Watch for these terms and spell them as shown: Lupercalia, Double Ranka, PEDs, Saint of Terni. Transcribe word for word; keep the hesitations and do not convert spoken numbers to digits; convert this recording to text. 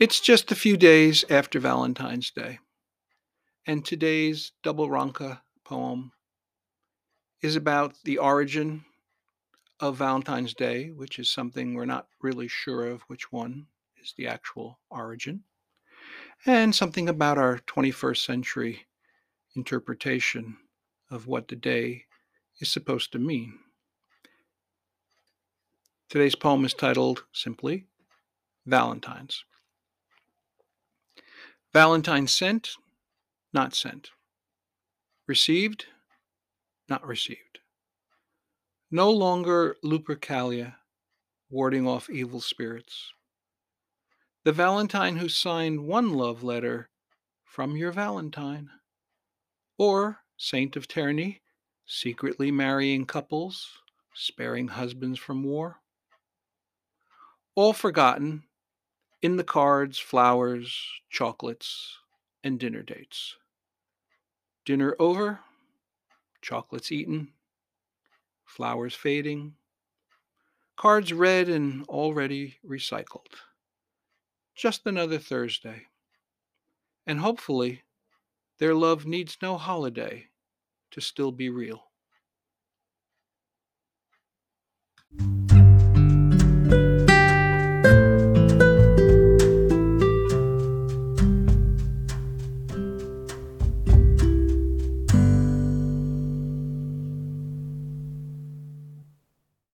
It's just a few days after Valentine's Day, and today's Double Ranka poem is about the origin of Valentine's Day, which is something we're not really sure of which one is the actual origin, and something about our twenty-first century interpretation of what the day is supposed to mean. Today's poem is titled simply Valentines. Valentine sent, not sent. Received, not received. No longer Lupercalia, warding off evil spirits. The Valentine who signed one love letter from your Valentine, or Saint of Terni, secretly marrying couples, sparing husbands from war. All forgotten in the cards, flowers, chocolates, and dinner dates. Dinner over, chocolates eaten, flowers fading, cards read and already recycled. Just another Thursday. And hopefully, their love needs no holiday to still be real.